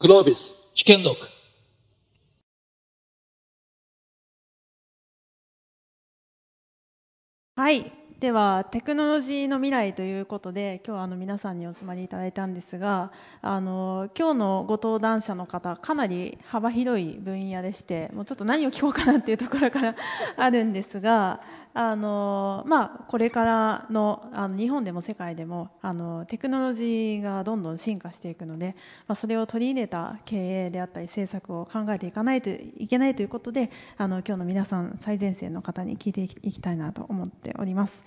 グロービス試験録。はい、ではテクノロジーの未来ということで、今日は皆さんにお集まりいただいたんですが、今日のご登壇者の方、かなり幅広い分野でして、もうちょっと何を聞こうかなっていうところからあるんですが、これからの日本でも世界でもテクノロジーがどんどん進化していくので、それを取り入れた経営であったり政策を考えていかないといけないということで、今日の皆さん最前線の方に聞いていきたいなと思っております。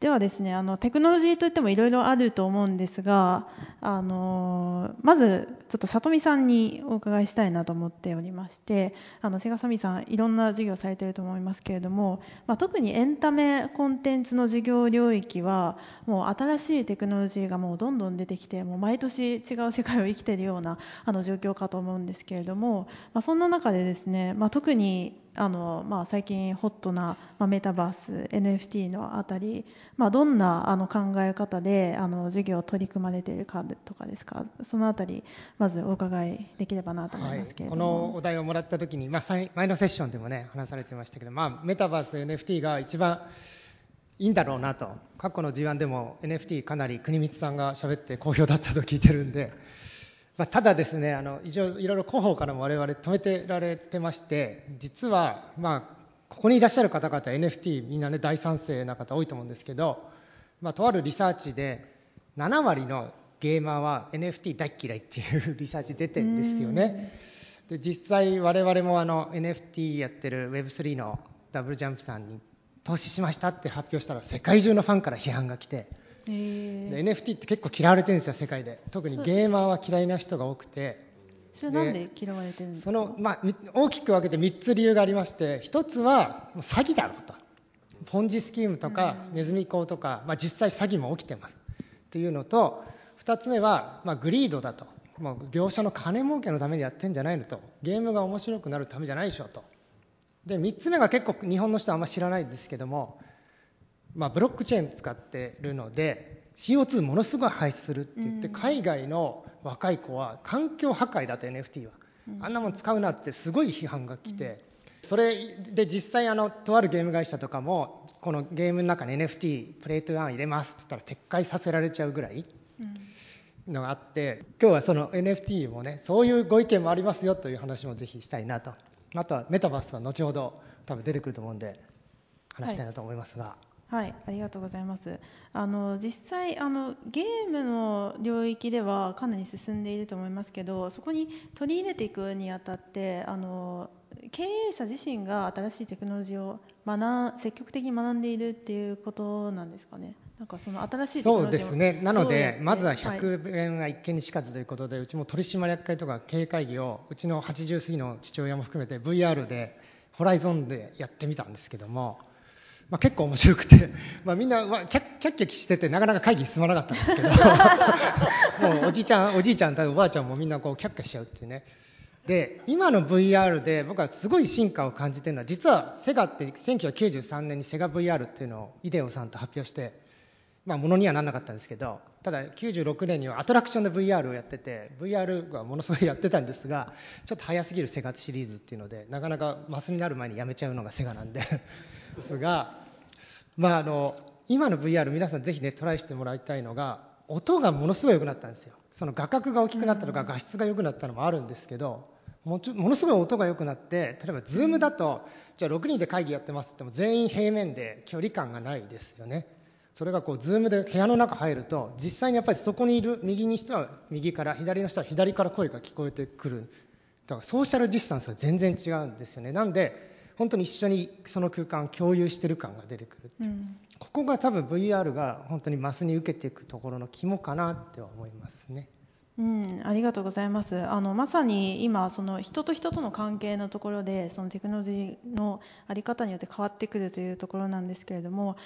ではですね、テクノロジーといってもいろいろあると思うんですが、まずちょっと里見さんにお伺いしたいなと思っておりまして、セガサミさんいろんな事業されていると思いますけれども、特にエンタメコンテンツの事業領域はもう新しいテクノロジーがもうどんどん出てきて、もう毎年違う世界を生きているような状況かと思うんですけれども、そんな中でですね、特に最近ホットな、メタバース NFT のあたり、どんな考え方で事業を取り組まれているかとかですか、そのあたりまずお伺いできればなと思いますけれども、はい、このお題をもらったときに、前のセッションでも、話されてましたけど、メタバース NFT が一番いいんだろうなと、過去の G1 でも NFT かなり国光さんが喋って好評だったと聞いてるんで、ただですね、一応いろいろ広報からも我々止めてられてまして、実は、ここにいらっしゃる方々 NFT みんなね大賛成な方多いと思うんですけど、とあるリサーチで7割のゲーマーは NFT 大嫌いっていうリサーチ出てるんですよね。で、実際我々もNFT やってる Web3 のダブルジャンプさんに投資しましたって発表したら、世界中のファンから批判が来て、で NFT って結構嫌われてるんですよ、世界で。特にゲーマーは嫌いな人が多くて。それなんで嫌われてるんですか？大きく分けて3つ理由がありまして、1つは詐欺だろうと、ポンジスキームとかネズミ講とか、実際詐欺も起きてますっていうのと、2つ目は、グリードだと、もう業者の金儲けのためにやってんじゃないのと、ゲームが面白くなるためじゃないでしょと。で、3つ目が結構日本の人はあんま知らないんですけども、ブロックチェーン使ってるので CO2 ものすごい排出するって言って、海外の若い子は環境破壊だと NFT はあんなもん使うなってすごい批判が来て、それで実際とあるゲーム会社とかもこのゲームの中に NFT プレイトゥーアン入れますって言ったら撤回させられちゃうぐらいのがあって、今日はその NFT もね、そういうご意見もありますよという話もぜひしたいなと。あとはメタバースは後ほど多分出てくると思うんで話したいなと思いますが、はい、ありがとうございます。実際ゲームの領域ではかなり進んでいると思いますけど、そこに取り入れていくにあたって、経営者自身が新しいテクノロジーを積極的に学んでいるっていうことなんですかね。その新しいテクノロジーを。そうですね、なのでまずは100円は一見にしかずということで、うちも取締役会とか経営会議を、うちの80過ぎの父親も含めて VR でホライゾンでやってみたんですけども、結構面白くて、みんなキャッキャしててなかなか会議進まなかったんですけどもうおじいちゃんとおばあちゃんもみんなこうキャッキャしちゃうっていうね。で、今の VR で僕はすごい進化を感じてるのは、実はセガって1993年にセガ VR っていうのをイデオさんと発表して、ものにはならなかったんですけど、ただ96年にはアトラクションで VR をやってて、 VR がものすごいやってたんですが、ちょっと早すぎるセガシリーズっていうので、なかなかマスになる前にやめちゃうのがセガなんでですが、今の VR 皆さんぜひねトライしてもらいたいのが、音がものすごい良くなったんですよ。その画角が大きくなったとか画質が良くなったのもあるんですけど、ものすごい音が良くなって、例えば Zoom だとじゃあ6人で会議やってますっても全員平面で距離感がないですよね。それがこう Zoom で部屋の中入ると、実際にやっぱりそこにいる右に人は右から、左の人は左から声が聞こえてくる。だからソーシャルディスタンスは全然違うんですよね。なんで本当に一緒にその空間を共有してる感が出てくるって、ここが多分 VR が本当にマスに受けていくところの肝かなっては思いますね。ありがとうございます。まさに今その人と人との関係のところで、そのテクノロジーの在り方によって変わってくるというところなんですけれども、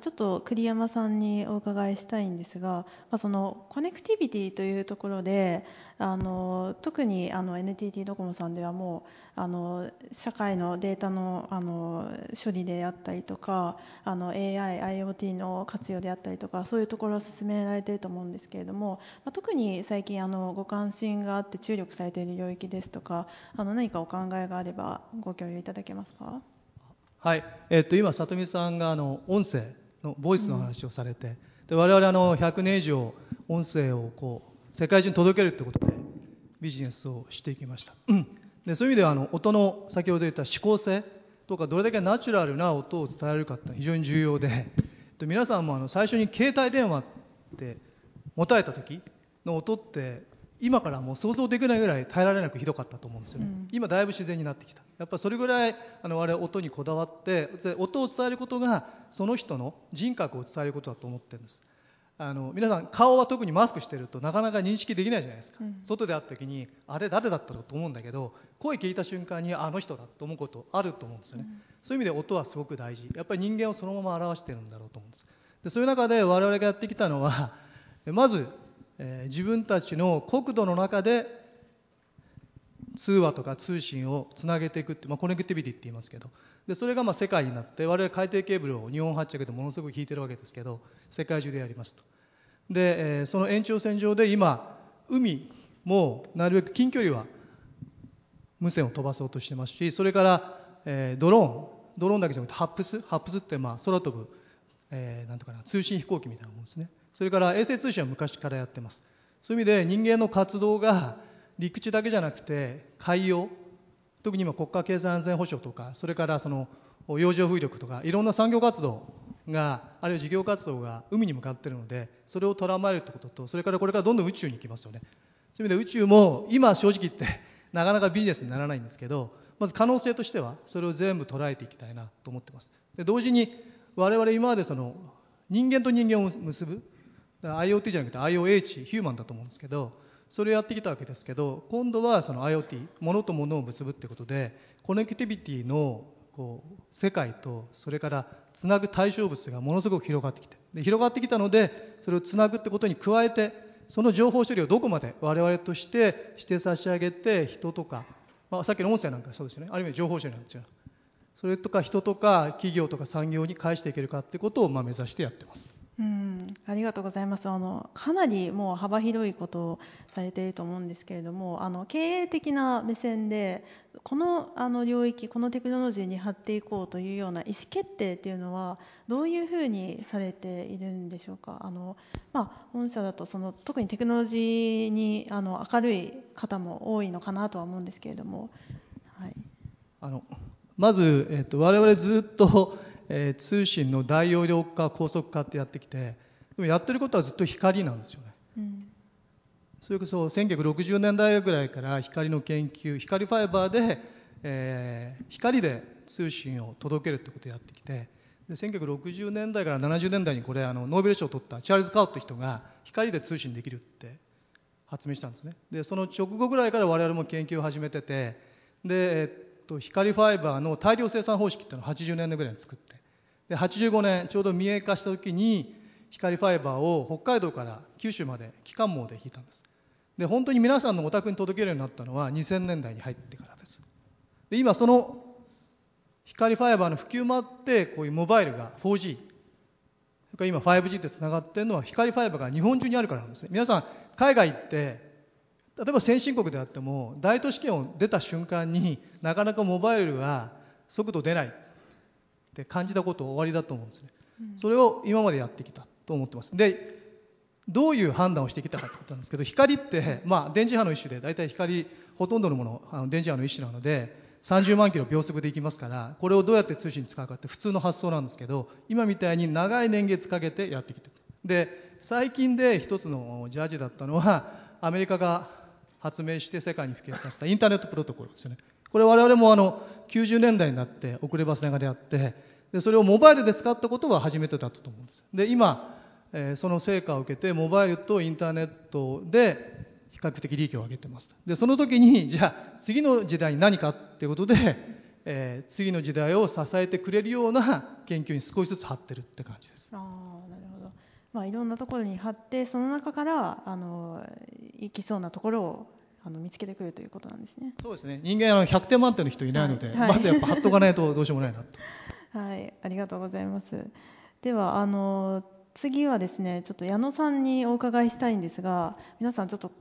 ちょっと栗山さんにお伺いしたいんですが、そのコネクティビティというところで、特にNTT ドコモさんではもう社会のデータの、処理であったりとか、AI、IoT の活用であったりとか、そういうところを進められていると思うんですけれども、特に最近ご関心があって注力されている領域ですとか、何かお考えがあればご共有いただけますか。はい、今里見さんが音声のボイスの話をされて、で我々100年以上音声をこう世界中に届けるということでビジネスをしてきました。でそういう意味では音の先ほど言った指向性とかどれだけナチュラルな音を伝えられるかって非常に重要で、皆さんも最初に携帯電話って持たれた時の音って今からもう想像できないぐらい耐えられなくひどかったと思うんですよね。今だいぶ自然になってきた。やっぱりそれぐらい我々音にこだわって音を伝えることがその人の人格を伝えることだと思ってるんです。皆さん顔は特にマスクしてるとなかなか認識できないじゃないですか、外で会った時にあれ誰だったのと思うんだけど、声聞いた瞬間にあの人だと思うことあると思うんですよね、そういう意味で音はすごく大事。やっぱり人間をそのまま表してるんだろうと思うんです。でそういう中で我々がやってきたのはまず自分たちの国土の中で通話とか通信をつなげていくって、コネクティビティって言いますけど、でそれが世界になって、我々海底ケーブルを日本発着でものすごく引いてるわけですけど世界中でやりますと。で、その延長線上で今海もなるべく近距離は無線を飛ばそうとしてますし、それから、ドローンだけじゃなくてハップスって空飛ぶ、なんとかな通信飛行機みたいなものですね。それから衛星通信は昔からやってます。そういう意味で人間の活動が陸地だけじゃなくて海洋、特に今国家経済安全保障とか、それから洋上風力とかいろんな産業活動があるいは事業活動が海に向かっているので、それを捉まえるということと、それからこれからどんどん宇宙に行きますよね。そういう意味で宇宙も今正直言ってなかなかビジネスにならないんですけど、まず可能性としてはそれを全部捉えていきたいなと思ってます。で同時に我々今まで人間と人間を結ぶIoT じゃなくて IoH ヒューマンだと思うんですけど、それをやってきたわけですけど、今度はIoT 物と物を結ぶってことでコネクティビティのこう世界とそれからつなぐ対象物がものすごく広がってきて、で広がってきたのでそれをつなぐってことに加えて、その情報処理をどこまで我々として指定差し上げて、人とか、さっきの音声なんかそうですよね、ある意味情報処理なんですよ。それとか人とか企業とか産業に返していけるかってことを目指してやってます。ありがとうございます。かなりもう幅広いことをされていると思うんですけれども、経営的な目線でこの領域、このテクノロジーに張っていこうというような意思決定というのはどういうふうにされているんでしょうか。御社だと特にテクノロジーに明るい方も多いのかなとは思うんですけれども、はい、まず、我々ずっと通信の大容量化高速化ってやってきて、でもやってることはずっと光なんですよね、それこそ1960年代ぐらいから光の研究、光ファイバーで、光で通信を届けるってことをやってきて、で1960年代から70年代にこれノーベル賞を取ったチャールズ・カウって人が光で通信できるって発明したんですね。でその直後ぐらいから我々も研究を始めてて、で、光ファイバーの大量生産方式っていうのを80年代ぐらいに作って、で85年ちょうど民営化した時に光ファイバーを北海道から九州まで機関網で引いたんです。で本当に皆さんのお宅に届けるようになったのは2000年代に入ってからです。で今その光ファイバーの普及もあって、こういうモバイルが 4G、 それから今 5G でつながってるのは光ファイバーが日本中にあるからなんですね。皆さん海外行って例えば先進国であっても大都市圏を出た瞬間になかなかモバイルが速度出ないって感じたこと終わりだと思うんですね、それを今までやってきたと思ってます。でどういう判断をしてきたかってことなんですけど、光って電磁波の一種で、だいたい光ほとんどのもの電磁波の一種なので30万キロ秒速でいきますから、これをどうやって通信に使うかって普通の発想なんですけど、今みたいに長い年月かけてやってきて、で最近で一つのジャージだったのはアメリカが発明して世界に普及させたインターネットプロトコルですよね。これ我々も90年代になって遅ればせながらやって、でそれをモバイルで使ったことは初めてだったと思うんです。で今、その成果を受けてモバイルとインターネットで比較的利益を上げてます。でその時にじゃあ次の時代に何かっていうことで、次の時代を支えてくれるような研究に少しずつ張ってるって感じです。なるほど。いろんなところに張って、その中から行きそうなところを見つけてくるということなんですね。そうですね。人間100点満点の人いないので、まずやっぱ張っとかないとどうしようもないなとはい、ありがとうございます。では次はですね、ちょっと矢野さんにお伺いしたいんですが、皆さんちょっと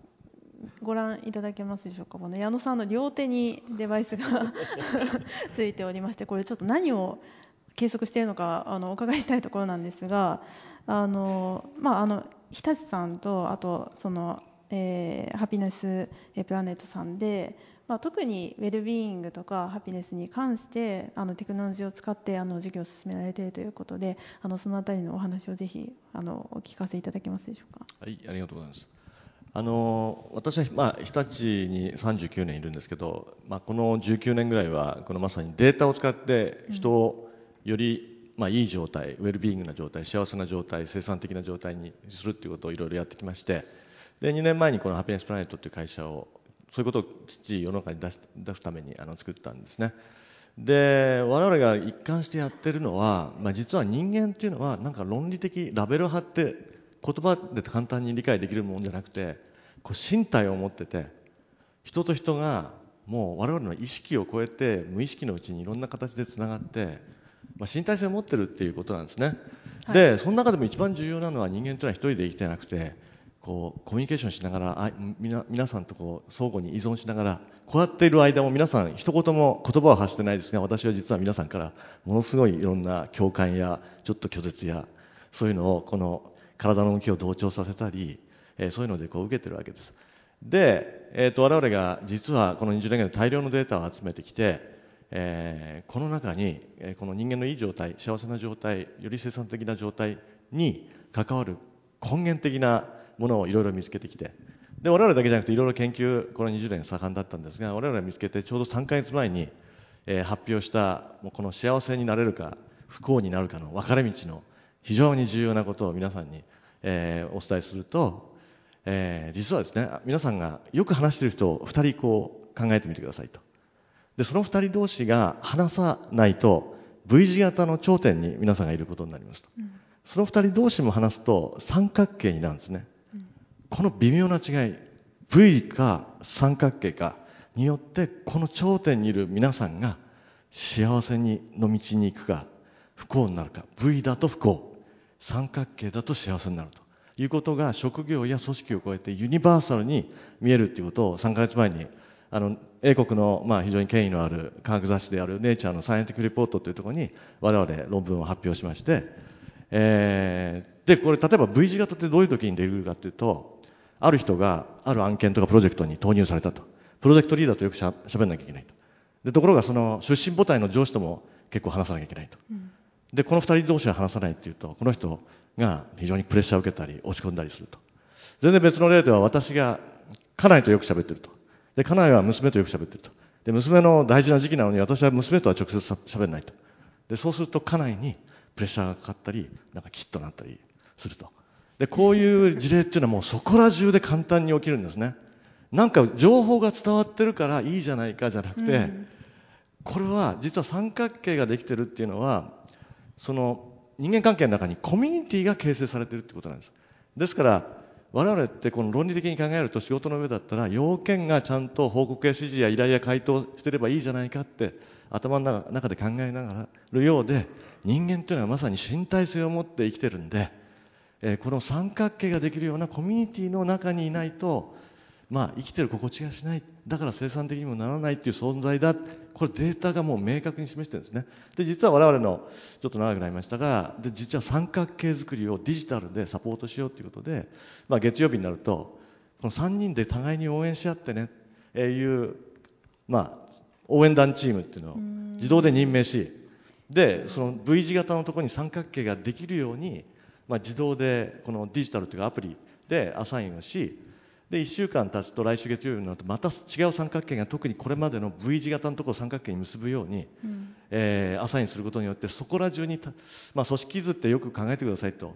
ご覧いただけますでしょうか。この矢野さんの両手にデバイスがついておりまして、これちょっと何を計測しているのかお伺いしたいところなんですが、日立さんとあとその、ハピネスプラネットさんで、特にウェルビーイングとかハピネスに関してテクノロジーを使って事業を進められているということで、そのあたりのお話をぜひお聞かせいただけますでしょうか。はい、ありがとうございます。私は、日立に39年いるんですけど、この19年ぐらいはこのまさにデータを使って人をより、いい状態、ウェルビーイングな状態、幸せな状態、生産的な状態にするということをいろいろやってきまして、で2年前にこのハピネスプラネットという会社を、そういうことをきっちり世の中に出すために作ったんですね。で我々が一貫してやってるのは、実は人間っていうのはなんか論理的ラベルを貼って言葉で簡単に理解できるもんじゃなくて、こう身体を持ってて、人と人がもう我々の意識を超えて無意識のうちにいろんな形でつながって、身体性を持ってるっていうことなんですね。はい、でその中でも一番重要なのは、人間というのは一人で生きてなくて、こうコミュニケーションしながら、皆さんとこう相互に依存しながら、こうやっている間も皆さん一言も言葉を発してないですが、私は実は皆さんからものすごいいろんな共感やちょっと拒絶や、そういうのをこの体の動きを同調させたり、そういうのでこう受けてるわけです。で、我々が実はこの20年間で大量のデータを集めてきて、この中にこの人間のいい状態、幸せな状態、より生産的な状態に関わる根源的なものをいろいろ見つけてきて、で我々だけじゃなくていろいろ研究、この20年盛んだったんですが、我々が見つけてちょうど3ヶ月前に発表したこの幸せになれるか不幸になるかの分かれ道の非常に重要なことを皆さんにお伝えすると、実はですね、皆さんがよく話している人を2人こう考えてみてくださいと。でその2人同士が話さないと V 字型の頂点に皆さんがいることになりますと、その2人同士も話すと三角形になるんですね。この微妙な違い、 V か三角形かによって、この頂点にいる皆さんが幸せにの道に行くか不幸になるか、 V だと不幸、三角形だと幸せになるということが、職業や組織を超えてユニバーサルに見えるということを3ヶ月前に英国の非常に権威のある科学雑誌である Nature の Scientific Report というところに我々論文を発表しまして、でこれ例えば V 字型ってどういう時に出るかというと、ある人がある案件とかプロジェクトに投入されたと、プロジェクトリーダーとよくしゃべんなきゃいけないと。でところがその出身母体の上司とも結構話さなきゃいけないと、でこの2人同士が話さないっていうと、この人が非常にプレッシャーを受けたり落ち込んだりすると。全然別の例では、私が家内とよく喋ってると、で家内は娘とよく喋ってると、で娘の大事な時期なのに私は娘とは直接喋んないと。でそうすると家内にプレッシャーがかかったり、なんかキッとなったりすると。でこういう事例っていうのはもうそこら中で簡単に起きるんですね。なんか情報が伝わってるからいいじゃないかじゃなくて、これは実は三角形ができてるっていうのは、その人間関係の中にコミュニティが形成されてるってことなんです。ですから我々ってこの論理的に考えると、仕事の上だったら要件がちゃんと報告や指示や依頼や回答してればいいじゃないかって頭の中で考えながらるようで、人間っていうのはまさに身体性を持って生きてるんで、この三角形ができるようなコミュニティの中にいないと、生きてる心地がしない、だから生産的にもならないっていう存在だ。これデータがもう明確に示してるんですね。で実は我々のちょっと長くなりましたが、で実は三角形作りをデジタルでサポートしようということで、月曜日になるとこの3人で互いに応援し合ってねっていう、応援団チームっていうのを自動で任命し、でその V 字型のところに三角形ができるように、自動でこのデジタルというかアプリでアサインをし、で1週間経つと来週月曜日になるとまた違う三角形が、特にこれまでの V 字型のところを三角形に結ぶように、アサインすることによって、そこら中に組織図ってよく考えてくださいと、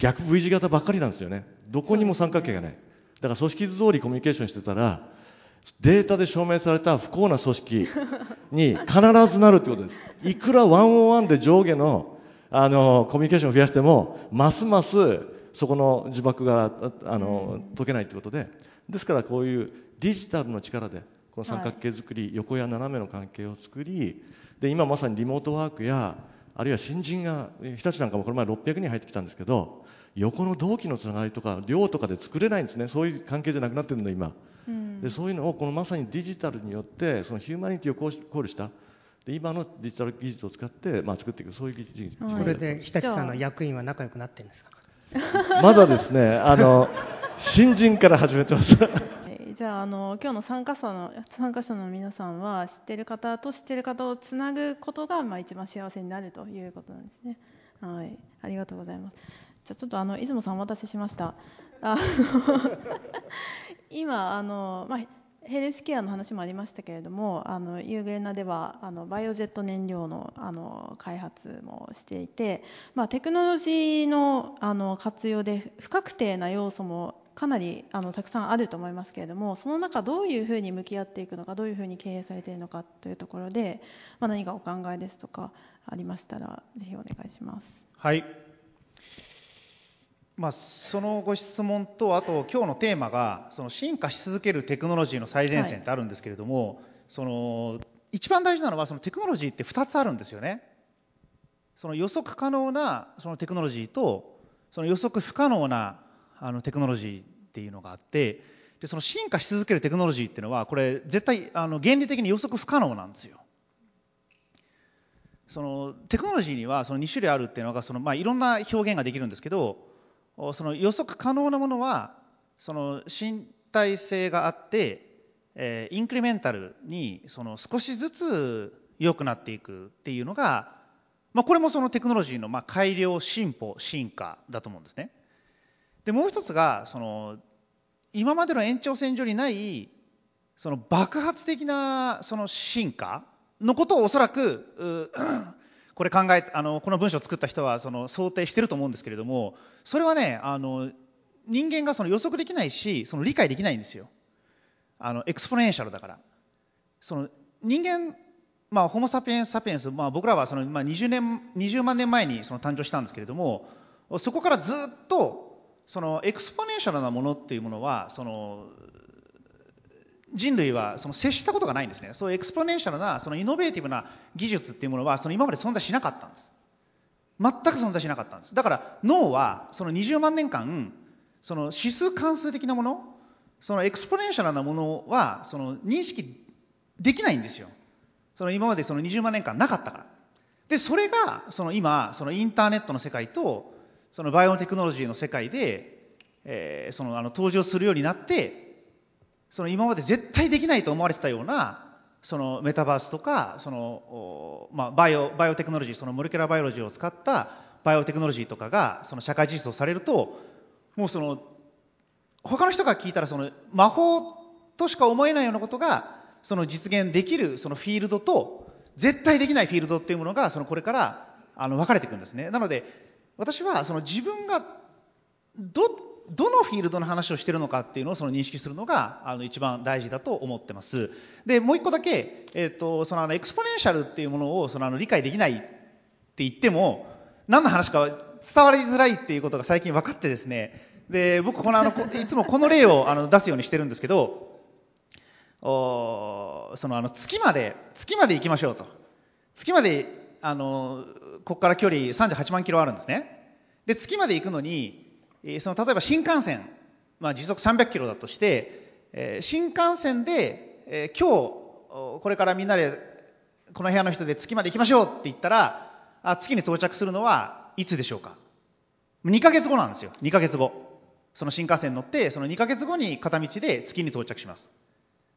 逆 V 字型ばっかりなんですよね。どこにも三角形がない。だから組織図通りコミュニケーションしてたら、データで証明された不幸な組織に必ずなるってことです。いくらワンオンワンで上下のコミュニケーションを増やしても、ますますそこの呪縛が解けないということで、ですからこういうデジタルの力でこの三角形作り、横や斜めの関係を作り、で今まさにリモートワークや、あるいは新人が、日立なんかもこの前600人入ってきたんですけど、横の同期のつながりとか量とかで作れないんですね。そういう関係じゃなくなってるんだ今、うん、でそういうのをこのまさにデジタルによってそのヒューマニティを考慮したで今のデジタル技術を使って、まあ、作っていく、そういう技術。これで日立さんの役員は仲良くなってるんですか？まだですね新人から始めてますじゃあ、今日の参加者の皆さんは知ってる方と知ってる方をつなぐことが、まあ、一番幸せになるということなんですね。はい、ありがとうございます。じゃあちょっと出雲さんお待たせしました。今まあヘルスケアの話もありましたけれども、ユーグレナではバイオジェット燃料の、開発もしていて、まあ、テクノロジーの、活用で不確定な要素もかなりたくさんあると思いますけれども、その中どういうふうに向き合っていくのか、どういうふうに経営されているのかというところで、まあ、何かお考えですとかありましたらぜひお願いします。はい、まあ、そのご質問とあと今日のテーマがその進化し続けるテクノロジーの最前線ってあるんですけれども、はい、その一番大事なのはそのテクノロジーって2つあるんですよね。その予測可能なそのテクノロジーとその予測不可能なテクノロジーっていうのがあって、でその進化し続けるテクノロジーっていうのはこれ絶対原理的に予測不可能なんですよ。そのテクノロジーにはその2種類あるっていうのがその、まあ、いろんな表現ができるんですけど、その予測可能なものはその身体性があって、インクリメンタルにその少しずつ良くなっていくっていうのが、まあ、これもそのテクノロジーのまあ改良、進歩、進化だと思うんですね。でもう一つがその今までの延長線上にないその爆発的なその進化のことをおそらくこれ考えこの文章を作った人はその想定してると思うんですけれども、それはね人間がその予測できないしその理解できないんですよ。エクスポネンシャルだから。その人間、まあ、ホモ・サピエンス・サピエンス、まあ、僕らはその、まあ、20万年前にその誕生したんですけれども、そこからずっとそのエクスポネンシャルなものっていうものはその人類はその接したことがないんですね。そういうエクスポネンシャルなそのイノベーティブな技術っていうものはその今まで存在しなかったんです。全く存在しなかったんです。だから脳はその20万年間その指数関数的なもの、そのエクスポネンシャルなものはその認識できないんですよ。その今までその20万年間なかったから。でそれがその今そのインターネットの世界とそのバイオテクノロジーの世界で、その登場するようになって、その今まで絶対できないと思われてたようなそのメタバースとかその、まあ、バイオテクノロジー、そのモレキュラーバイオロジーを使ったバイオテクノロジーとかがその社会実装されると、もうその他の人が聞いたらその魔法としか思えないようなことがその実現できるそのフィールドと絶対できないフィールドっていうものがそのこれから分かれていくんですね。なので私はその自分が どのフィールドの話をしているのかっていうのをその認識するのが一番大事だと思ってます。でもう一個だけ、そのエクスポネンシャルっていうものをその理解できないって言っても何の話か伝わりづらいっていうことが最近分かってですね。で僕このいつもこの例を出すようにしてるんですけど、その月まで行きましょうと。月までここから距離38万キロあるんですね。で月まで行くのにその例えば新幹線、まあ、時速300キロだとして、新幹線で、今日これからみんなでこの部屋の人で月まで行きましょうって言ったら月に到着するのはいつでしょうか。2ヶ月後なんですよ。2ヶ月後その新幹線に乗ってその2ヶ月後に片道で月に到着します。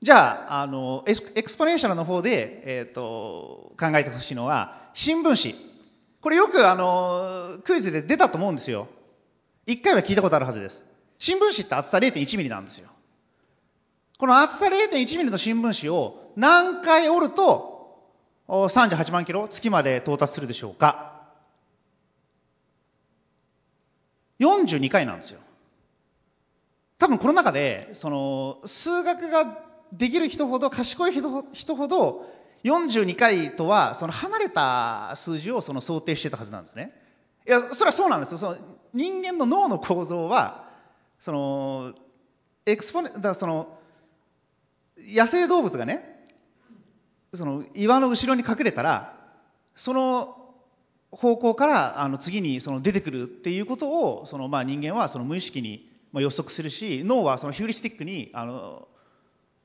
じゃあ、エクスポネンシャルの方で、考えてほしいのは新聞紙。これよくクイズで出たと思うんですよ。1回は聞いたことあるはずです。新聞紙って厚さ 0.1 ミリなんですよ。この厚さ 0.1 ミリの新聞紙を何回折ると38万キロ月まで到達するでしょうか。42回なんですよ。多分この中でその数学ができる人ほど賢い人ほど42回とはその離れた数字をその想定してたはずなんですね。いやそれはそうなんですよ。その人間の脳の構造はそのその野生動物がねその岩の後ろに隠れたらその方向から次に出てくるっていうことを人間は無意識に予測するし、脳はヒューリスティックに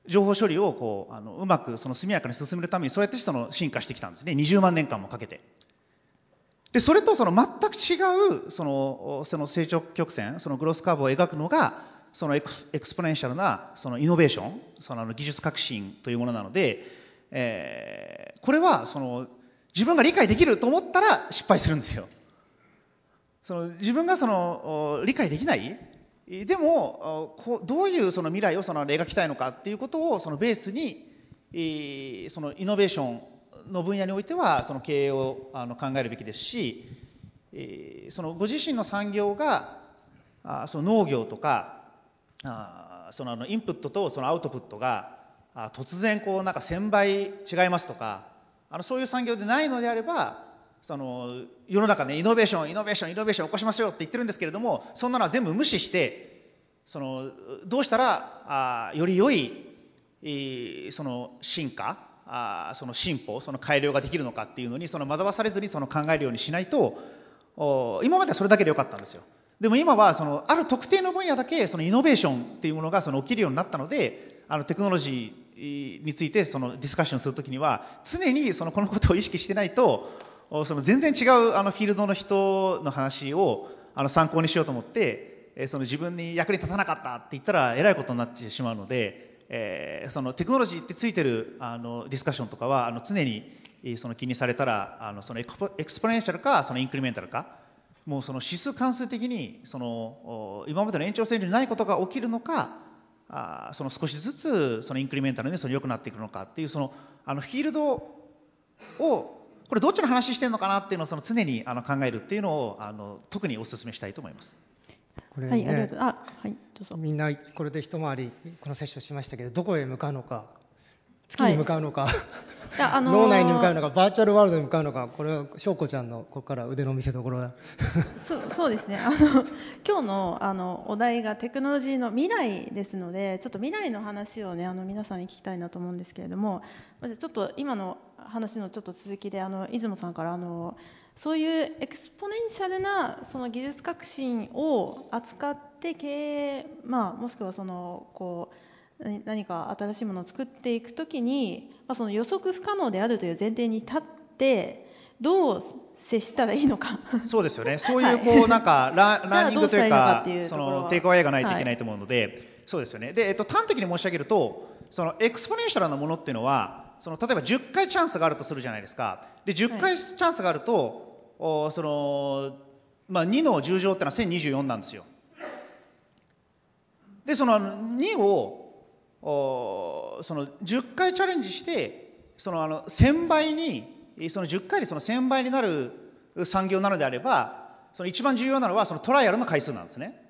情報処理をうまく速やかに進めるためにそうやって進化してきたんですね。20万年間もかけて。でそれと全く違う成長曲線、グロスカーブを描くのがエクスポネンシャルなイノベーション、技術革新というものなので、これは自分が理解できると思ったら失敗するんですよ。自分が理解できない、でもどういう未来を描きたいのかっていうことをベースにイノベーションの分野においては経営を考えるべきですし、ご自身の産業が農業とかインプットとアウトプットが突然なんか1000倍違いますとか、そういう産業でないのであれば世の中ね、イノベーションイノベーションイノベーション起こしましょうって言ってるんですけれども、そんなのは全部無視してどうしたらより良い進化、進歩、改良ができるのかっていうのに惑わされずに考えるようにしないと、今まではそれだけでよかったんですよ。でも今はある特定の分野だけイノベーションっていうものが起きるようになったので、テクノロジーについてディスカッションするときには常にこのことを意識してないと、全然違うフィールドの人の話を参考にしようと思って自分に役に立たなかったって言ったらえらいことになってしまうので、テクノロジーってついてるディスカッションとかは常に気にされたらエクスポネンシャルかインクリメンタルか、もう指数関数的に今までの延長線上にないことが起きるのか、少しずつインクリメンタルに良くなっていくのかっていうフィールドを、これどっちの話してるのかなっていうのを常に考えるっていうのを特にお勧めしたいと思います。これね、みんなこれで一回りこのセッションしましたけど、どこへ向かうのか、月に向かうのか、脳内に向かうのか、バーチャルワールドに向かうのか、これは翔子ちゃんのここから腕の見せ所だ。そうですね、今日のお題がテクノロジーの未来ですので、ちょっと未来の話をね皆さんに聞きたいなと思うんですけれども、ちょっと今の話のちょっと続きで出雲さんからそういうエクスポネンシャルな技術革新を扱って経営、もしくは何か新しいものを作っていくときに、予測不可能であるという前提に立ってどう接したらいいのか。そうですよね。そういうなんかラーニングというかテイクアウェイがないといけないと思うので、そうですよね。で、端的に申し上げるとエクスポネンシャルなものっていうのは例えば10回チャンスがあるとするじゃないですか。で10回チャンスがあると、2の10乗ってのは1024なんですよ。で2を10回チャレンジして1000倍に10回で1000倍になる産業なのであれば、一番重要なのはトライアルの回数なんですね。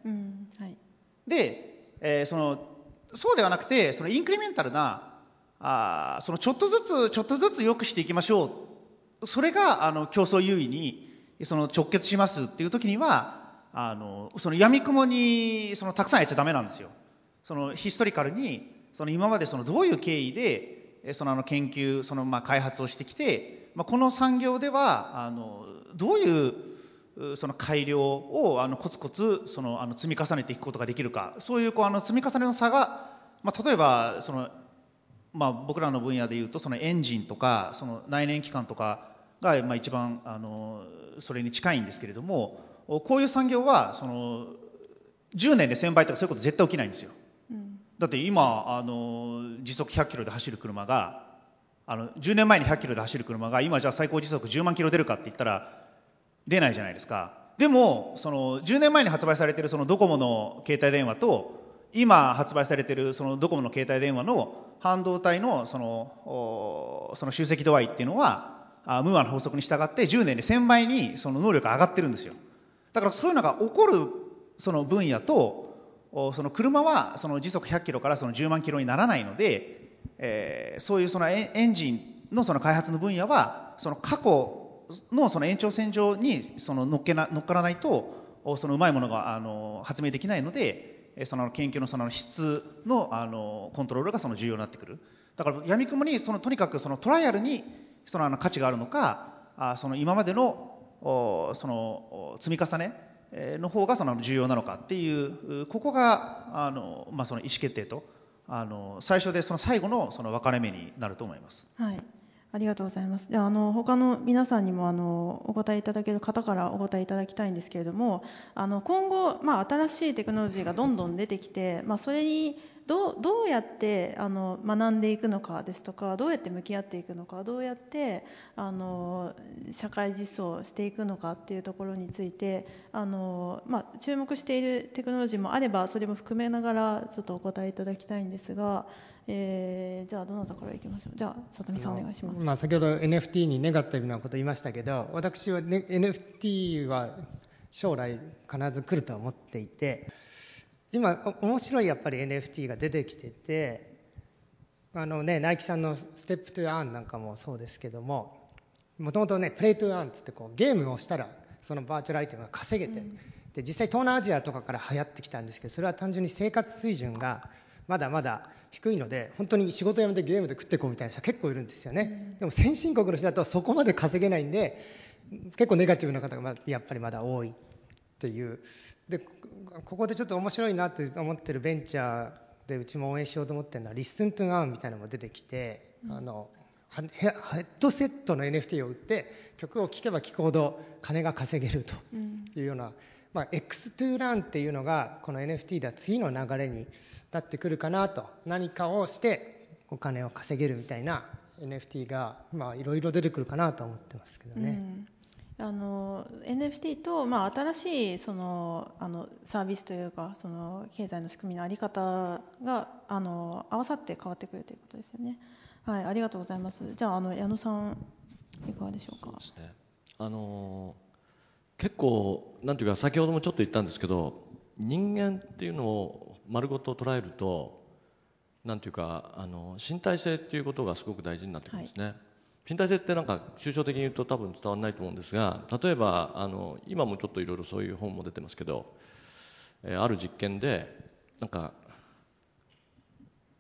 で、そうではなくてインクリメンタルなちょっとずつちょっとずつ良くしていきましょう、それが競争優位に直結しますっていう時には闇雲にたくさんやっちゃダメなんですよ。ヒストリカルに今までどういう経緯で研究開発をしてきて、この産業ではどういう改良をコツコツ積み重ねていくことができるか、そういう積み重ねの差が、例えば僕らの分野でいうとエンジンとか内燃機関とかが一番それに近いんですけれども、こういう産業は10年で1000倍とかそういうこと絶対起きないんですよ。だって今時速100キロで走る車が10年前に100キロで走る車が今じゃあ最高時速10万キロ出るかって言ったら出ないじゃないですか。でも10年前に発売されているドコモの携帯電話と今発売されているドコモの携帯電話の半導体の集積度合いっていうのはムーアの法則に従って10年で1000倍に能力が上がってるんですよ。だからそういうのが起こる分野と車は時速100キロから10万キロにならないので、そういうエンジンの開発の分野は過去の延長線上に乗っからないとうまいものが発明できないので、研究の質のコントロールが重要になってくる。だから闇雲にとにかくトライアルに価値があるのか、今までのその積み重ねの方がその重要なのかっていう、ここがその意思決定と最初でその最後のその分かれ目になると思います。はい、ありがとうございます。では他の皆さんにもお答えいただける方からお答えいただきたいんですけれども、今後、新しいテクノロジーがどんどん出てきて、それにどうやって学んでいくのかですとか、どうやって向き合っていくのか、どうやって社会実装していくのかっていうところについて注目しているテクノロジーもあれば、それも含めながらちょっとお答えいただきたいんですが、じゃあどなたからいきましょう。じゃあ里見さんお願いします。先ほど NFT にネガティブなこと言いましたけど、私は、NFT は将来必ず来ると思っていて、今面白いやっぱり NFT が出てきてて、ナイキさんのステップトゥーアーンなんかもそうですけども、もともとプレイトゥーアーンってってゲームをしたらそのバーチャルアイテムが稼げて、で実際東南アジアとかから流行ってきたんですけど、それは単純に生活水準がまだまだ低いので、本当に仕事辞めてゲームで食ってこうみたいな人結構いるんですよね。でも先進国の人だとそこまで稼げないんで、結構ネガティブな方がやっぱりまだ多いという。でここでちょっと面白いなと思ってるベンチャーでうちも応援しようと思ってるのはリスントゥアーンみたいなのも出てきて、ヘッドセットの NFT を売って曲を聴けば聴くほど金が稼げるというような、X to earn っていうのがこの NFT では次の流れになってくるかなと。何かをしてお金を稼げるみたいな NFT がいろいろ出てくるかなと思ってますけどね、NFT と、新しいサービスというかその経済の仕組みの在り方が合わさって変わってくるということですよね。はい、ありがとうございます。じゃあ矢野さんいかがでしょうか。そうですね、結構なんていうか、先ほどもちょっと言ったんですけど、人間っていうのを丸ごと捉えるとなんていうか身体性っていうことがすごく大事になってくるんですね。はい、身体性ってなんか抽象的に言うと多分伝わらないと思うんですが、例えば今もちょっといろいろそういう本も出てますけど、ある実験でなんか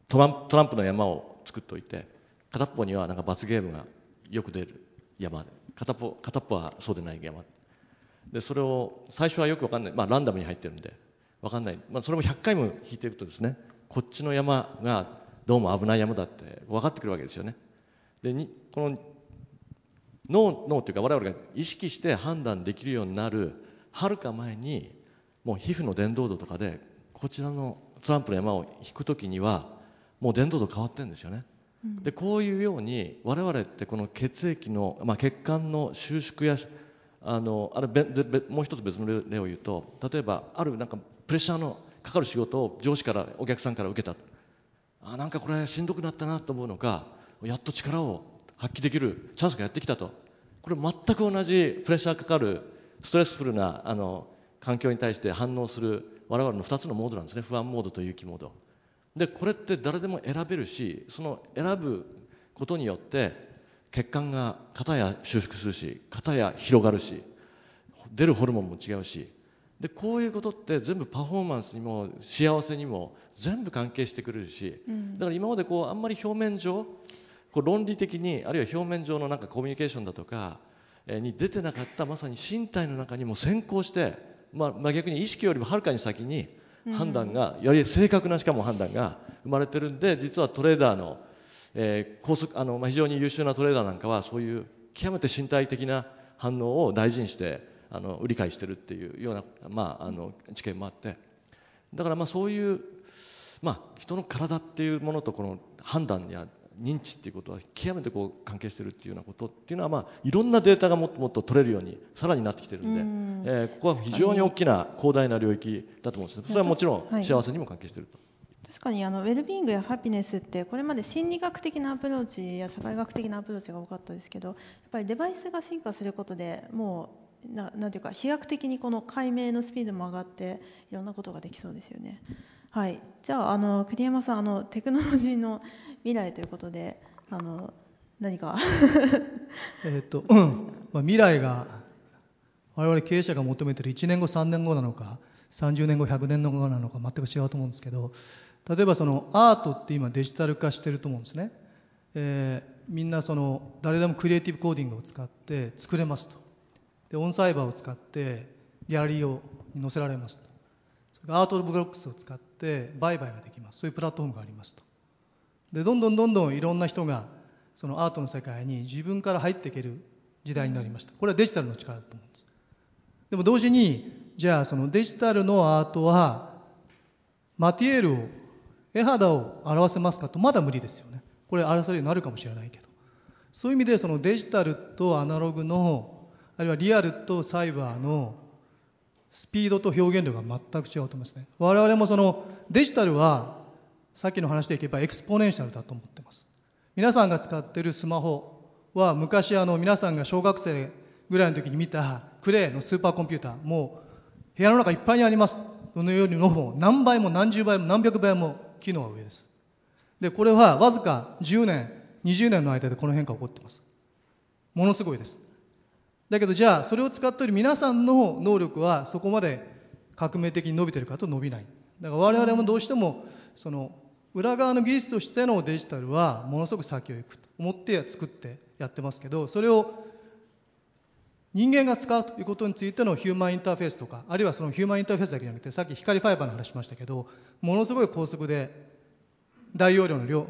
トランプの山を作っておいて、片っぽにはなんか罰ゲームがよく出る山で、片っぽはそうでない山で、それを最初はよく分かんない、ランダムに入ってるんで分かんない、それも100回も引いていくとですね、こっちの山がどうも危ない山だって分かってくるわけですよね。でこの脳というか我々が意識して判断できるようになるはるか前に、もう皮膚の伝導度とかでこちらのトランプの山を引くときにはもう伝導度変わってるんですよね。でこういうように我々ってこの血液の、血管の収縮やもう一つ別の例を言うと、例えばあるなんかプレッシャーのかかる仕事を上司からお客さんから受けた、なんかこれしんどくなったなと思うのか、やっと力を発揮できるチャンスがやってきたと。これ全く同じプレッシャーかかるストレスフルな環境に対して反応する我々の2つのモードなんですね。不安モードと勇気モードで、これって誰でも選べるし、その選ぶことによって血管が片や収縮するし、片や広がるし、出るホルモンも違うし、でこういうことって全部パフォーマンスにも幸せにも全部関係してくれるし、だから今まであんまり表面上論理的に、あるいは表面上のなんかコミュニケーションだとかに出てなかった、まさに身体の中にも先行して、逆に意識よりもはるかに先に判断が、より正確なしかも判断が生まれてるんで、実はトレーダーの、非常に優秀なトレーダーなんかはそういう極めて身体的な反応を大事にして売り買いしてるっていうような、知見もあって、だからそういう、人の体っていうものとこの判断や認知っていうことは極めて関係しているっていうようなことっていうのは、いろんなデータがもっともっと取れるようにさらになってきてるんで、ここは非常に大きな広大な領域だと思うんです。それはもちろん幸せにも関係していると。確かにウェルビーイングやハピネスってこれまで心理学的なアプローチや社会学的なアプローチが多かったですけど、やっぱりデバイスが進化することでもうなんていうか飛躍的にこの解明のスピードも上がって、いろんなことができそうですよね。はい、じゃあ栗山さん、テクノロジーの未来ということで何か未来が我々経営者が求めている1年後3年後なのか30年後100年後なのか全く違うと思うんですけど、例えばアートって今デジタル化してると思うんですね。みんな誰でもクリエイティブコーディングを使って作れますと。でオンサイバーを使ってギャラリーを載せられました。それからアートブロックスを使って売買ができます。そういうプラットフォームがありました。でどんどんいろんな人がそのアートの世界に自分から入っていける時代になりました。これはデジタルの力だと思うんです。でも同時に、じゃあそのデジタルのアートはマティエールを、絵肌を表せますかと、まだ無理ですよね。これ表せるようになるかもしれないけど、そういう意味でそのデジタルとアナログの、あるいはリアルとサイバーのスピードと表現量が全く違うと思いますね。我々もそのデジタルはさっきの話でいけばエクスポネンシャルだと思ってます。皆さんが使っているスマホは昔皆さんが小学生ぐらいの時に見たクレイのスーパーコンピューター、もう部屋の中いっぱいにあります。どのようにも何倍も何十倍も何百倍も機能は上です。でこれはわずか10年、20年の間でこの変化が起こってます。ものすごいです。だけどじゃあそれを使っている皆さんの能力はそこまで革命的に伸びているかと伸びない。だから我々もどうしてもその裏側の技術としてのデジタルはものすごく先を行くと思って作ってやってますけど、それを人間が使うということについてのヒューマンインターフェースとか、あるいはそのヒューマンインターフェースだけじゃなくて、さっき光ファイバーの話しましたけど、ものすごい高速で大容量のデー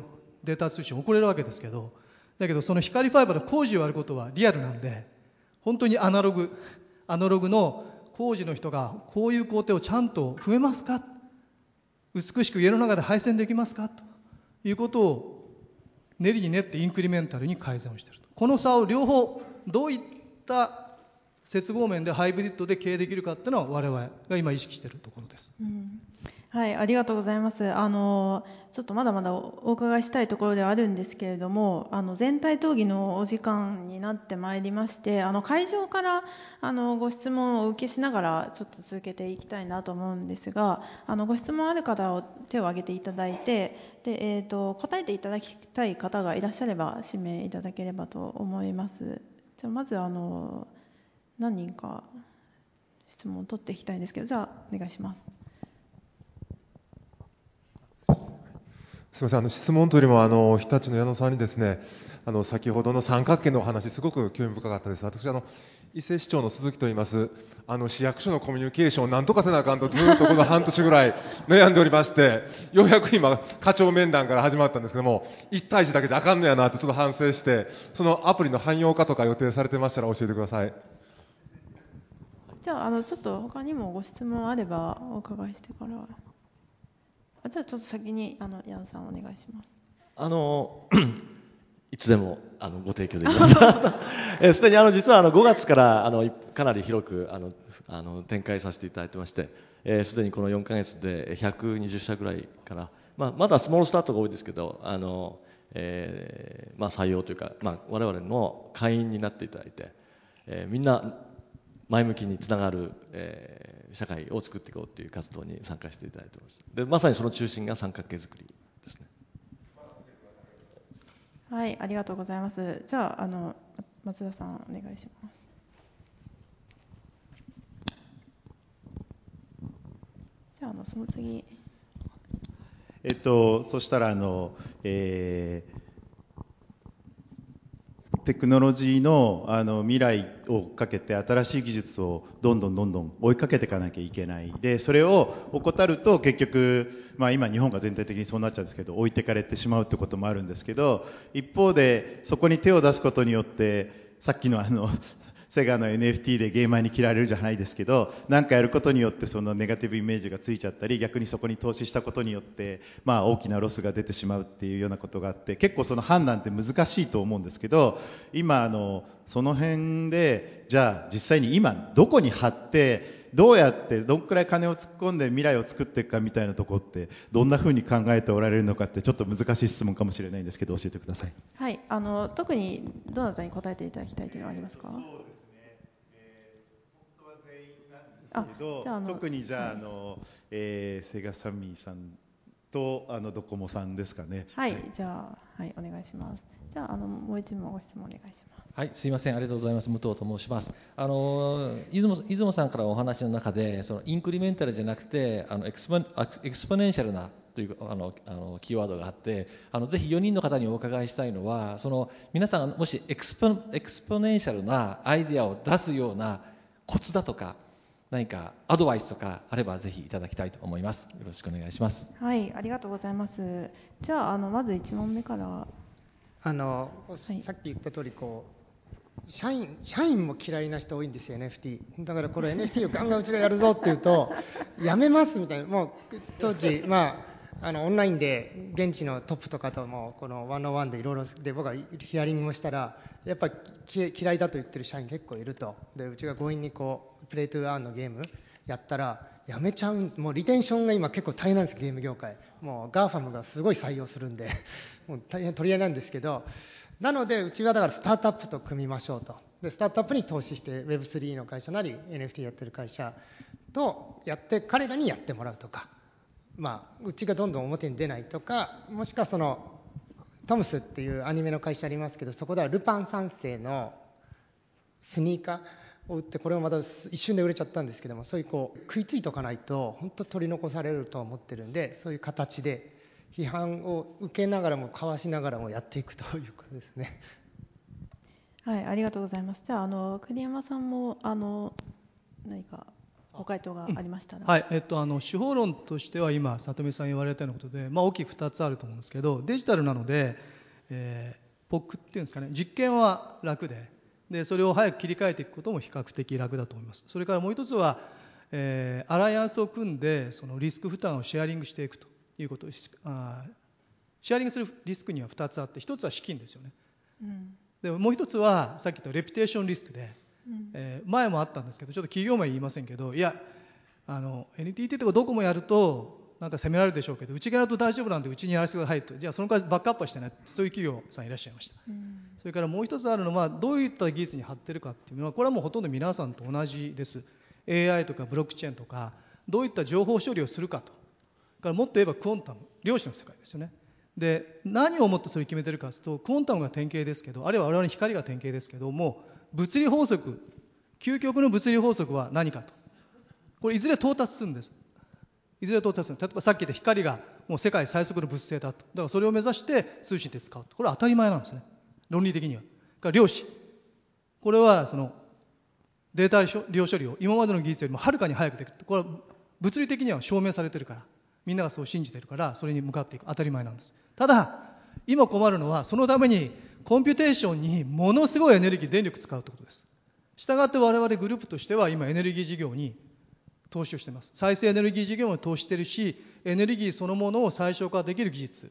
タ通信を送れるわけですけど、だけどその光ファイバーの工事をやることはリアルなんで、本当にアナログの工事の人がこういう工程をちゃんと踏めますか、美しく家の中で配線できますかということを練りに練ってインクリメンタルに改善をしていると。この差を両方どういった接合面でハイブリッドで経営できるかっていうのは我々が今意識しているところです、はい、ありがとうございます。ちょっとまだまだお伺いしたいところではあるんですけれども、全体討議のお時間になってまいりまして、会場からご質問をお受けしながらちょっと続けていきたいなと思うんですが、ご質問ある方を手を挙げていただいて、で、答えていただきたい方がいらっしゃれば指名いただければと思います。じゃあまず何人か質問を取っていきたいんですけど、じゃあお願いします。すみません、質問というよりも日立の矢野さんにですね、先ほどの三角形のお話すごく興味深かったです。私伊勢市長の鈴木と言います。市役所のコミュニケーションをなんとかせなあかんとずっとこの半年ぐらい悩んでおりましてようやく今課長面談から始まったんですけども、1対1だけじゃあかんのやなとちょっと反省して、そのアプリの汎用化とか予定されてましたら教えてください。じゃあ、ちょっと他にもご質問あればお伺いしてから。じゃあちょっと先に矢野さんお願いします。いつでもご提供できますすでに実は5月からかなり広く展開させていただいてまして、すでにこの4ヶ月で120社ぐらいから、まだスモールスタートが多いですけど採用というか、我々の会員になっていただいて、みんな前向きにつながる、社会を作っていこうという活動に参加していただいています。でまさにその中心が三角形作りですね。はい、ありがとうございます。じゃあ松田さんお願いします。じゃあその次そしたらテクノロジーの、未来をかけて新しい技術をどんどん追いかけていかなきゃいけない。で、それを怠ると結局、今日本が全体的にそうなっちゃうんですけど、置いてかれてしまうってこともあるんですけど、一方でそこに手を出すことによって、さっきのセガの NFT でゲーマーに嫌われるじゃないですけど、なんかやることによってそのネガティブイメージがついちゃったり、逆にそこに投資したことによって大きなロスが出てしまうっていうようなことがあって、結構その判断って難しいと思うんですけど、今その辺でじゃあ実際に今どこに貼ってどうやってどんくらい金を突っ込んで未来を作っていくかみたいなところってどんなふうに考えておられるのかって、ちょっと難しい質問かもしれないんですけど教えてください。はい、特にどなたに答えていただきたいというのはありますか。特にじゃあ、セガサミーさんとドコモさんですかね。はい、はい、じゃあ、はい、お願いします。じゃあ、もう一問ご質問お願いします。はい、すいません、ありがとうございます。武藤と申します。出雲さんからお話の中で、そのインクリメンタルじゃなくてエクスポネンシャルなというキーワードがあって、ぜひ4人の方にお伺いしたいのは、皆さんもしエクスポネンシャルなアイデアを出すようなコツだとか何かアドバイスとかあればぜひいただきたいと思います。よろしくお願いします。はい、ありがとうございます。じゃあ、まず1問目から、さっき言った通り、こう社員も嫌いな人多いんですよ、 NFT だから。これ NFT をガンガンうちがやるぞって言うとやめますみたいな。もう当時、オンラインで現地のトップとかともこの101でいろいろで僕はヒアリングもしたら、やっぱり嫌いだと言ってる社員結構いると。でうちが強引にこうプレイトゥーアーンのゲームやったらやめちゃう。もうリテンションが今結構大変なんです、ゲーム業界。もうガーファムがすごい採用するんでもう大変取り合いなんですけど、なのでうちはだからスタートアップと組みましょうと。でスタートアップに投資して Web3 の会社なり NFT やってる会社とやって、彼らにやってもらうとか、うちがどんどん表に出ないとか、もしくはそのトムスっていうアニメの会社ありますけど、そこではルパン三世のスニーカーを売って、これもまた一瞬で売れちゃったんですけども、そういうこう食いついとかないと本当取り残されると思ってるんで、そういう形で批判を受けながらもかわしながらもやっていくということですね。はい、ありがとうございます。じゃあ、栗山さんも何かご回答がありましたら。はい、手法論としては今里見さん言われたようなことで、大きく2つあると思うんですけど、デジタルなので、ポックっていうんですかね、実験は楽 でそれを早く切り替えていくことも比較的楽だと思います。それからもう一つは、アライアンスを組んでそのリスク負担をシェアリングしていくということ。シェアリングするリスクには2つあって、1つは資金ですよね、でもう一つはさっき言ったレピュテーションリスクで、前もあったんですけど、ちょっと企業名言いませんけど、いやNTT とかどこもやるとなんか責められるでしょうけど、うちがやると大丈夫なんでうちにやらせてくださいと、じゃあその代わりバックアップはしてね、そういう企業さんいらっしゃいました、それからもう一つあるのは、どういった技術に張ってるかっていうのは、これはもうほとんど皆さんと同じです。 AI とかブロックチェーンとか、どういった情報処理をするかとから、もっと言えばクオンタム、量子の世界ですよね。で何をもってそれ決めてるかというと、クオンタムが典型ですけど、あるいは我々の光が典型ですけども、物理法則、究極の物理法則は何かと、これいずれ到達するんです。例えばさっき言った光がもう世界最速の物性だと、だからそれを目指して通信で使うと、これは当たり前なんですね、論理的には。から量子、これはそのデータ量処理を今までの技術よりもはるかに早くできる、これは物理的には証明されてるから、みんながそう信じてるから、それに向かっていく、当たり前なんです。ただ今困るのは、そのためにコンピュテーションにものすごいエネルギー、電力使うということです。したがって我々グループとしては今エネルギー事業に投資をしています。再生エネルギー事業も投資しているし、エネルギーそのものを最小化できる技術、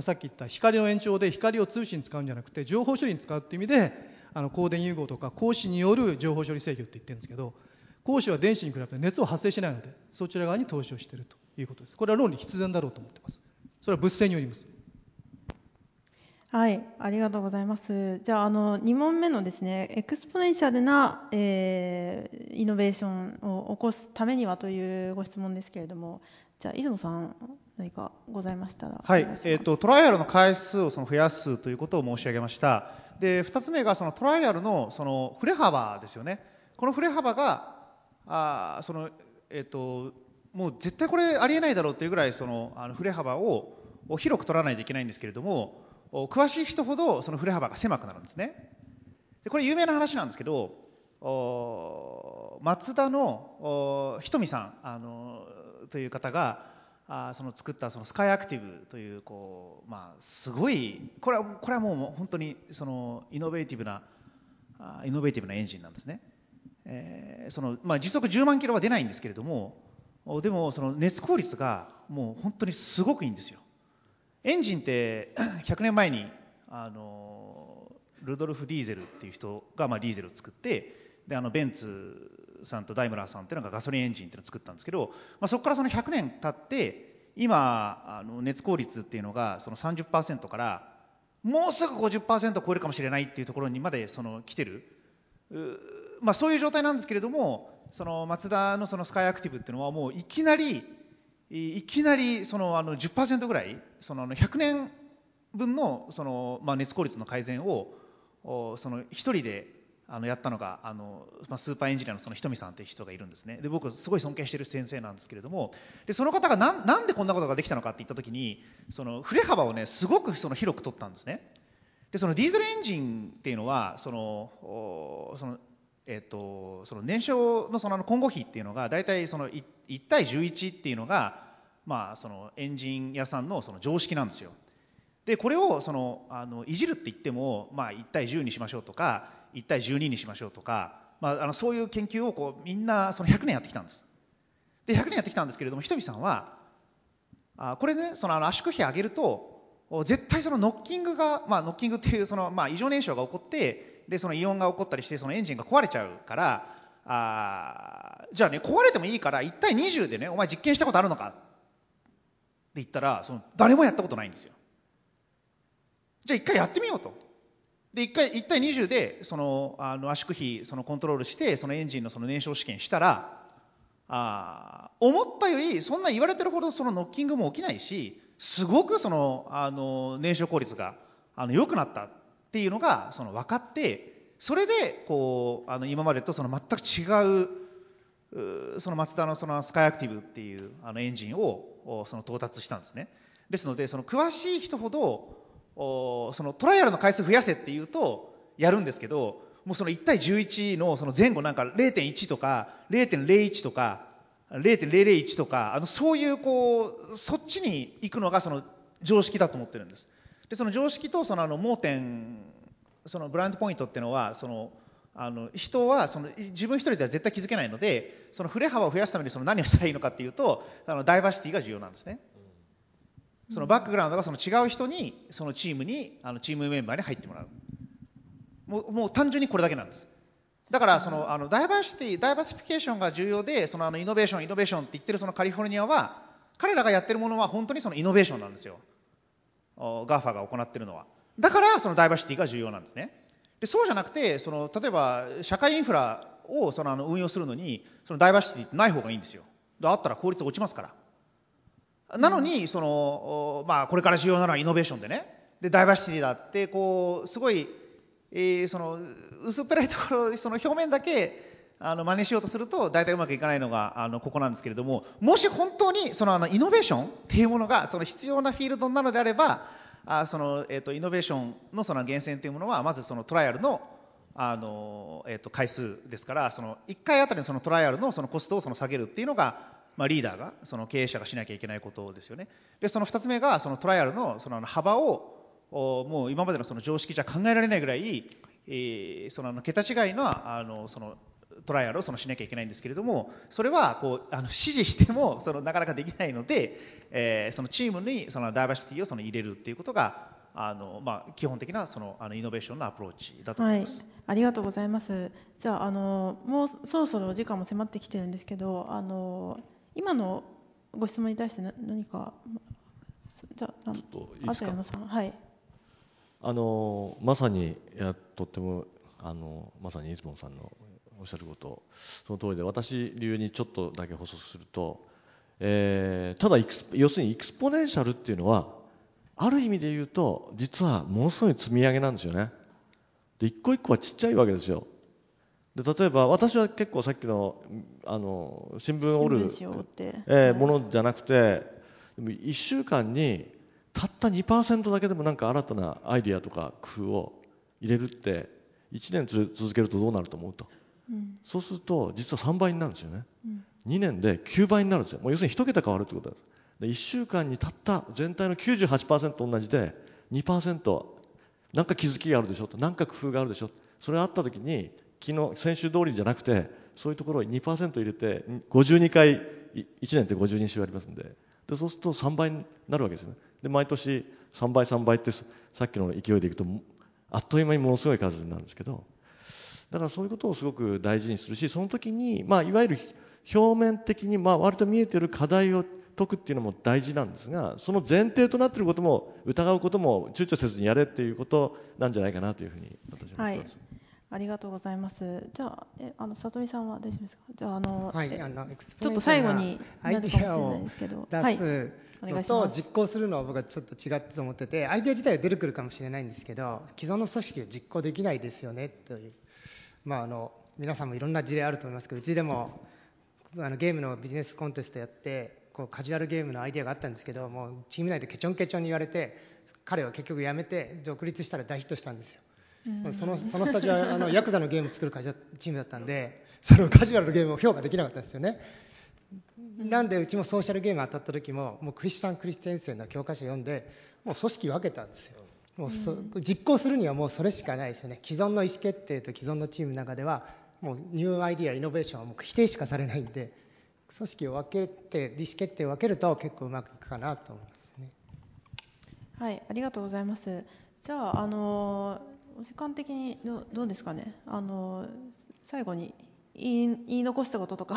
さっき言った光の延長で、光を通信に使うんじゃなくて情報処理に使うという意味で、光電融合とか光子による情報処理制御って言ってるんですけど、光子は電子に比べて熱を発生しないので、そちら側に投資をしているということです。これは論理必然だろうと思っています。それは物性によります。はい、ありがとうございます。じゃあ、2問目のですね、エクスポネンシャルな、イノベーションを起こすためにはというご質問ですけれども、じゃあ出雲さん何かございましたら。はい、トライアルの回数を増やすということを申し上げました。で2つ目がトライアルの振れ幅ですよね。この振れ幅がもう絶対これありえないだろうというぐらい振れ幅を広く取らないといけないんですけれども、詳しい人ほどその振れ幅が狭くなるんですね。でこれ有名な話なんですけど、松田のひとみさんという方が作ったスカイアクティブという、すごいこれはもう本当にイノベーティブなエンジンなんですね。時速10万キロは出ないんですけれども、でも熱効率がもう本当にすごくいいんですよ。エンジンって100年前にルドルフ・ディーゼルっていう人がディーゼルを作って、でベンツさんとダイムラーさんっていうのがガソリンエンジンっていうのを作ったんですけど、そこから100年経って今熱効率っていうのが30% からもうすぐ 50% 超えるかもしれないっていうところにまで来てる、そういう状態なんですけれども、マツダのスカイアクティブっていうのはもういきなり10% ぐらい100年分の熱効率の改善を一人でやったのがスーパーエンジニアのひとみさんという人がいるんですね。で僕すごい尊敬している先生なんですけれども、でその方がなんでこんなことができたのかって言った時に、振れ幅をすごく広く取ったんですね。でディーゼルエンジンっていうのはその年商のその今後比っていうのが大体その1対11っていうのが、まあ、そのエンジン屋さんのその常識なんですよ。でこれをそのいじるって言っても、まあ、1対10にしましょうとか1対12にしましょうとか、まあ、そういう研究をこうみんなその100年やってきたんです。で100年やってきたんですけれども、ひとみさんはこれね、その圧縮比上げると絶対そのノッキングが、まあ、ノッキングっていうその、まあ、異常燃焼が起こって、でその異音が起こったりしてそのエンジンが壊れちゃうから、じゃあね、壊れてもいいから1対20でね、お前実験したことあるのかって言ったら、その誰もやったことないんですよ。じゃあ1回やってみようと。で1対20でその圧縮比そのコントロールしてそのエンジンのその燃焼試験したら、思ったよりそんな言われてるほどそのノッキングも起きないし、すごくその燃焼効率が良くなったっていうのがその分かって、それでこう今までとその全く違うそのマツダのそのスカイアクティブっていうエンジンをその到達したんですね。ですのでその詳しい人ほどそのトライアルの回数増やせっていうとやるんですけど、もうその1対11 の, その前後なんか 0.1 とか 0.01 とか 0.001 とかそういうこうそっちに行くのがその常識だと思ってるんです。でその常識とその盲点、そのブランドポイントっていうのはその人はその自分一人では絶対気づけないので、その振れ幅を増やすためにその何をしたらいいのかっていうと、ダイバーシティが重要なんですね。そのバックグラウンドがその違う人に、そのチームにチームメンバーに入ってもらう、もう単純にこれだけなんです。だからそのダイバーシティ、ダイバーシフィケーションが重要で、そのイノベーションイノベーションって言ってるそのカリフォルニアは、彼らがやってるものは本当にそのイノベーションなんですよ。 GAFA が行ってるのは。だからそのダイバーシティが重要なんですね。でそうじゃなくて、その例えば社会インフラをその運用するのにそのダイバーシティってない方がいいんですよ。あったら効率が落ちますから。なのにその、まあ、これから重要なのはイノベーションでね、でダイバーシティだってこうすごい、その薄っぺらいところ、その表面だけ真似しようとすると大体うまくいかないのがここなんですけれども、もし本当にそのイノベーションっていうものがその必要なフィールドなのであれば、そのイノベーションのその源泉というものは、まずそのトライアルの回数ですから、その1回あたりのそのトライアルのそのコストをその下げるっていうのが、まあ、リーダーがその経営者がしなきゃいけないことですよね。でその2つ目がそのトライアルの、その幅をもう今までのその常識じゃ考えられないぐらい、その桁違いのそのトライアルをそのしなきゃいけないんですけれども、それはこう指示してもそのなかなかできないので、そのチームにそのダイバーシティをその入れるっていうことがまあ、基本的なそのイノベーションのアプローチだと思います、はい、ありがとうございます。じゃあもうそろそろお時間も迫ってきてるんですけど、今のご質問に対して何か、じゃあちょっといいですか。矢野さん、はい、まさにとってもまさにイズボンさんのおっしゃることその通りで、私流にちょっとだけ補足すると、ただ要するにエクスポネンシャルっていうのはある意味で言うと実はものすごい積み上げなんですよね。で一個一個はちっちゃいわけですよ。で例えば私は結構さっきの新聞を折るものじゃなくて、でも1週間にたった 2% だけでもなんか新たなアイデアとか工夫を入れるって、1年続けるとどうなると思うと、そうすると実は3倍になるんですよね、2年で9倍になるんですよ。もう要するに1桁変わるってことです。1週間にたった全体の 98% 同じで 2% なんか気づきがあるでしょと、なんか工夫があるでしょ、それあった時に先週通りじゃなくて、そういうところに 2% 入れて52回1年って52週ありますん でそうすると3倍になるわけですね。で毎年3倍3倍ってさっきの勢いでいくとあっという間にものすごい数なんですけど、だからそういうことをすごく大事にするし、その時に、まあ、いわゆる表面的に、まあ、割と見えている課題を解くっていうのも大事なんですが、その前提となっていることも疑うことも躊躇せずにやれっていうことなんじゃないかなというふうに私は思っています、はい、ありがとうございます。じゃあ里見さんは大丈夫ですか。じゃあはい、ちょっと最後になるかもしれないですけど、出すのと実行するのは僕はちょっと違ったと思ってて、アイデア自体は出てくるかもしれないんですけど、既存の組織を実行できないですよねという、まあ、皆さんもいろんな事例あると思いますけど、うちでもゲームのビジネスコンテストやってカジュアルゲームのアイデアがあったんですけど、もうチーム内でケチョンケチョンに言われて、彼は結局やめて独立したら大ヒットしたんですよ。そのスタジオはヤクザのゲームを作る会社チームだったんで、そのカジュアルのゲームを評価できなかったんですよね。なんでうちもソーシャルゲーム当たった時も、もうクリステンセンの教科書を読んで、もう組織分けたんですよ。もう実行するにはもうそれしかないですよね。既存の意思決定と既存のチームの中ではもうニューアイディアイノベーションはもう否定しかされないんで、組織を分けて意思決定を分けると結構うまくいくかなと思いますね。はい、ありがとうございます。じゃあ、お時間的にどうですかね。最後に言い残したこととか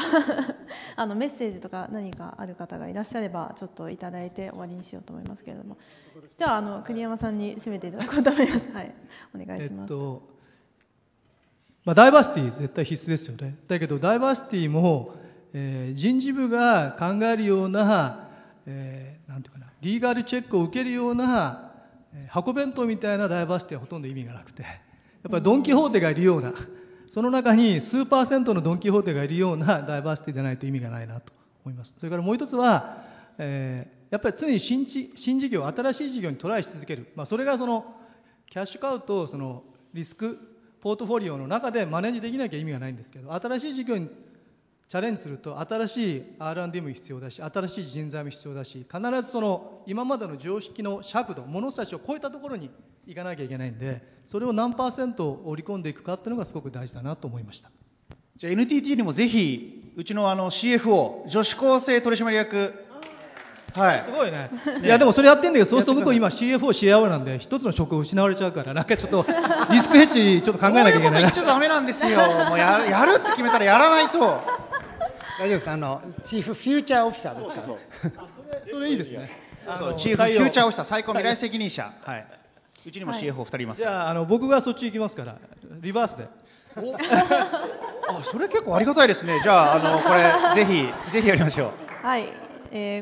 メッセージとか何かある方がいらっしゃればちょっといただいて終わりにしようと思いますけれども、じゃあ、栗山さんに締めていただこうと思います、はい、お願いします。ダイバーシティ絶対必須ですよね。だけどダイバーシティも、人事部が考えるような、なんていうかな、リーガルチェックを受けるような箱弁当みたいなダイバーシティはほとんど意味がなくて、やっぱりドン・キホーテがいるような、その中に数パーセントのドン・キホーテがいるようなダイバーシティでないと意味がないなと思います。それからもう一つは、やっぱり常に新事業、新しい事業にトライし続ける、それがそのキャッシュカウト、そのリスクポートフォリオの中でマネージできなきゃ意味がないんですけど、新しい事業にチャレンジすると新しい R&D も必要だし、新しい人材も必要だし、必ずその今までの常識の尺度、物差しを超えたところに行かなきゃいけないんで、それを何パーセント織り込んでいくかっていうのがすごく大事だなと思いました。じゃあ NTT にもぜひうちのCFO 女子高生取締役、はい、すごいね。いやでもそれやってんだけど、そうすると僕今 CFO シェアオなんで一つの職を失われちゃうから、なんかちょっとリスクヘッジちょっと考えなきゃいけないな。そういうこと言っちゃダメなんですよ。もうやるって決めたらやらないと。大丈夫です。チーフフューチャーオフィサーですから。それいいですね。チーフフューチャーオフィサー、最高未来責任者、はい、うちにも CFO2 人いますから、はい、じゃあ、僕がそっち行きますから、リバースでおあ、それ結構ありがたいですね。じゃあ、これぜひやりましょう。はい、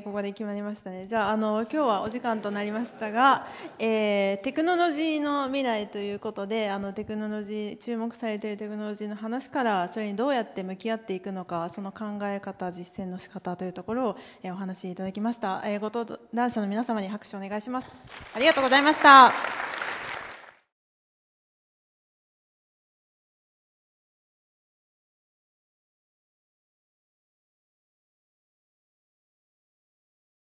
ここで決まりましたね。じゃあ、今日はお時間となりましたが、テクノロジーの未来ということで、テクノロジー、注目されているテクノロジーの話から、それにどうやって向き合っていくのか、その考え方、実践の仕方というところを、お話しいただきました。ご登壇者の皆様に拍手をお願いします。ありがとうございました。